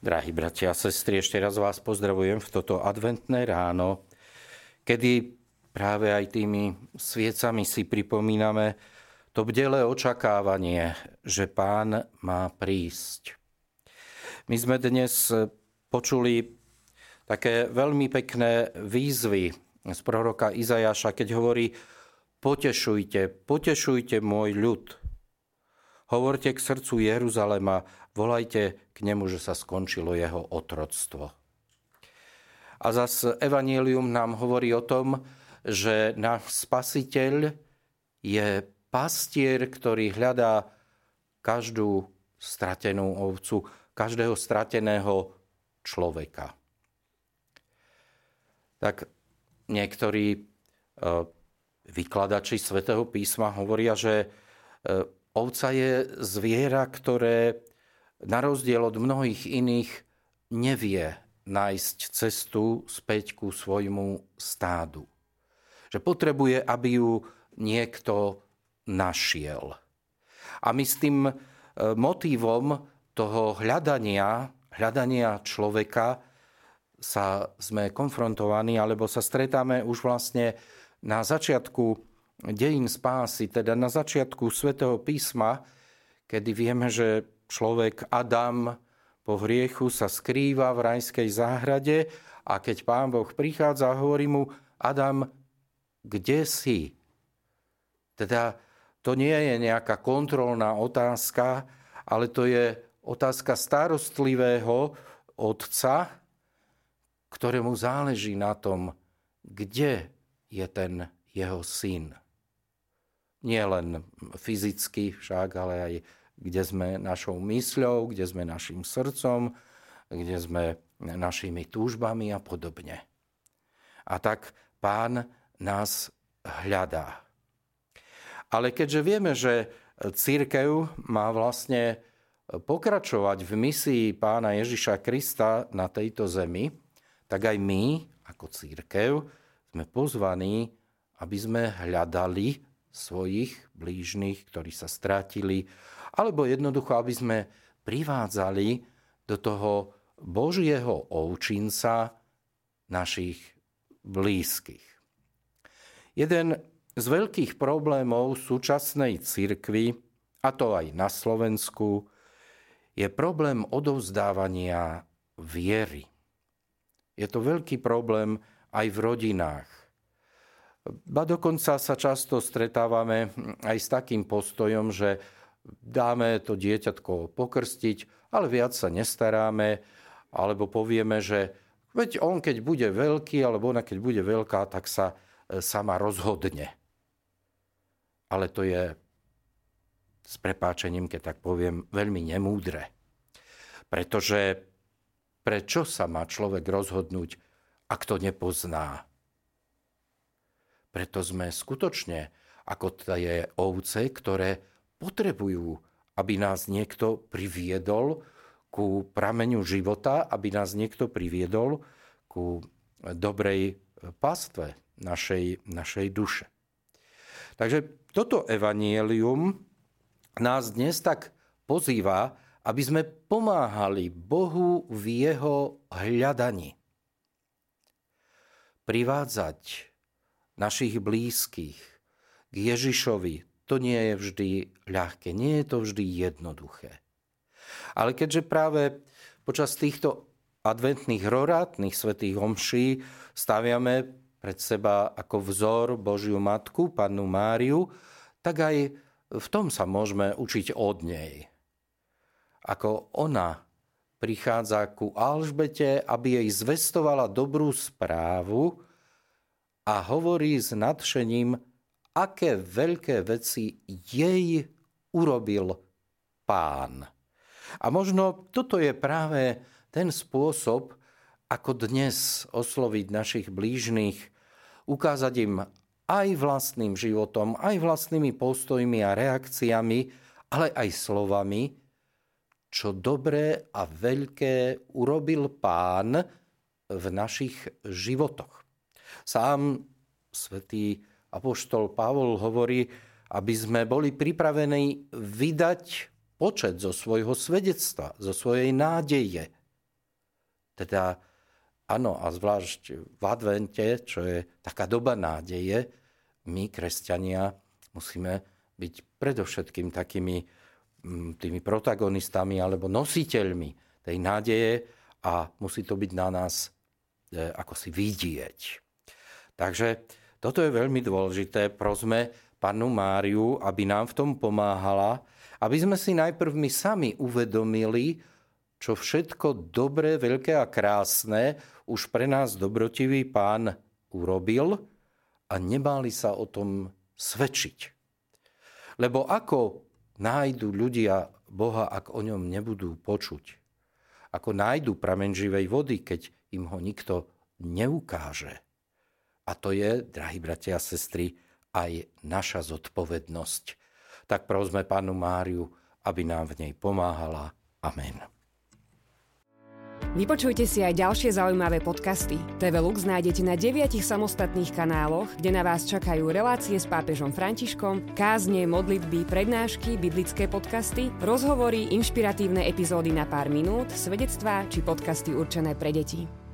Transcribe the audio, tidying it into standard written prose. Drahí bratia a sestry, ešte raz vás pozdravujem v toto adventné ráno, kedy práve aj tými sviecami si pripomíname to bdelé očakávanie, že Pán má prísť. My sme dnes počuli také veľmi pekné výzvy z proroka Izajáša, keď hovorí: Potešujte, potešujte môj ľud. Hovorte k srdcu Jeruzalema, volajte k nemu, že sa skončilo jeho otroctvo. A zase Evanjelium nám hovorí o tom, že náš Spasiteľ je pastier, ktorý hľadá každú stratenú ovcu, každého strateného človeka. Tak niektorí vykladači Svätého písma hovoria, že ovca je zviera, ktoré na rozdiel od mnohých iných nevie nájsť cestu späť ku svojmu stádu. Že potrebuje, aby ju niekto našiel. A my s tým motívom toho hľadania človeka sa sme konfrontovaní, alebo sa stretáme už vlastne na začiatku dejín spásy, teda na začiatku Svätého písma, kedy vieme, že človek Adam po hriechu sa skrýva v rajskej záhrade a keď Pán Boh prichádza a hovorí mu: Adam, kde si? Teda to nie je nejaká kontrolná otázka, ale to je otázka starostlivého otca, ktorému záleží na tom, kde je ten jeho syn. Nie len fyzicky však, ale aj kde sme našou mysľou, kde sme našim srdcom, kde sme našimi túžbami a podobne. A tak Pán nás hľadá. Ale keďže vieme, že cirkev má vlastne pokračovať v misii Pána Ježiša Krista na tejto zemi, tak aj my, ako cirkev, sme pozvaní, aby sme hľadali svojich blížnych, ktorí sa stratili, alebo jednoducho, aby sme privádzali do toho Božieho ovčinca našich blízkych. Jeden z veľkých problémov súčasnej cirkvi, a to aj na Slovensku, je problém odovzdávania viery. Je to veľký problém aj v rodinách. Ba dokonca sa často stretávame aj s takým postojom, že dáme to dieťatko pokrstiť, ale viac sa nestaráme, alebo povieme, že veď on keď bude veľký, alebo ona keď bude veľká, tak sa sama rozhodne. Ale to je, s prepáčením, keď tak poviem, veľmi nemúdre. Pretože prečo sa má človek rozhodnúť, ak to nepozná? Preto sme skutočne ako tie ovce, ktoré potrebujú, aby nás niekto priviedol ku prameňu života, aby nás niekto priviedol ku dobrej pastve našej duše. Takže toto evanjelium nás dnes tak pozýva, aby sme pomáhali Bohu v jeho hľadaní. Privádzať našich blízkych k Ježišovi, to nie je vždy ľahké, nie je to vždy jednoduché. Ale keďže práve počas týchto adventných rorátnych svätých omší staviame pred seba ako vzor Božiu Matku, Pannu Máriu, tak aj v tom sa môžeme učiť od nej. Ako ona prichádza ku Alžbete, aby jej zvestovala dobrú správu a hovorí s nadšením, aké veľké veci jej urobil Pán. A možno toto je práve ten spôsob, ako dnes osloviť našich blížnych, ukázať im aj vlastným životom, aj vlastnými postojmi a reakciami, ale aj slovami, čo dobré a veľké urobil Pán v našich životoch. Sám svätý Apoštol Pavol hovorí, aby sme boli pripravení vydať počet zo svojho svedectva, zo svojej nádeje. Teda áno, a zvlášť v advente, čo je taká doba nádeje, my, kresťania, musíme byť predovšetkým takými tými protagonistami alebo nositeľmi tej nádeje a musí to byť na nás ako si vidieť. Takže toto je veľmi dôležité. Prosme Pannu Máriu, aby nám v tom pomáhala, aby sme si najprv my sami uvedomili, čo všetko dobré, veľké a krásne už pre nás dobrotivý Pán urobil a nebáli sa o tom svedčiť. Lebo ako nájdu ľudia Boha, ak o ňom nebudú počuť? Ako nájdu prameň živej vody, keď im ho nikto neukáže? A to je, drahí bratia a sestry, aj naša zodpovednosť. Tak prosme Pannu Máriu, aby nám v nej pomáhala. Amen. Vypočujte si aj ďalšie zaujímavé podcasty. TV Lux nájdete na 9 samostatných kanáloch, kde na vás čakajú relácie s pápežom Františkom, kázne, modlitby, prednášky, biblické podcasty, rozhovory, inšpiratívne epizódy na pár minút, svedectvá či podcasty určené pre deti.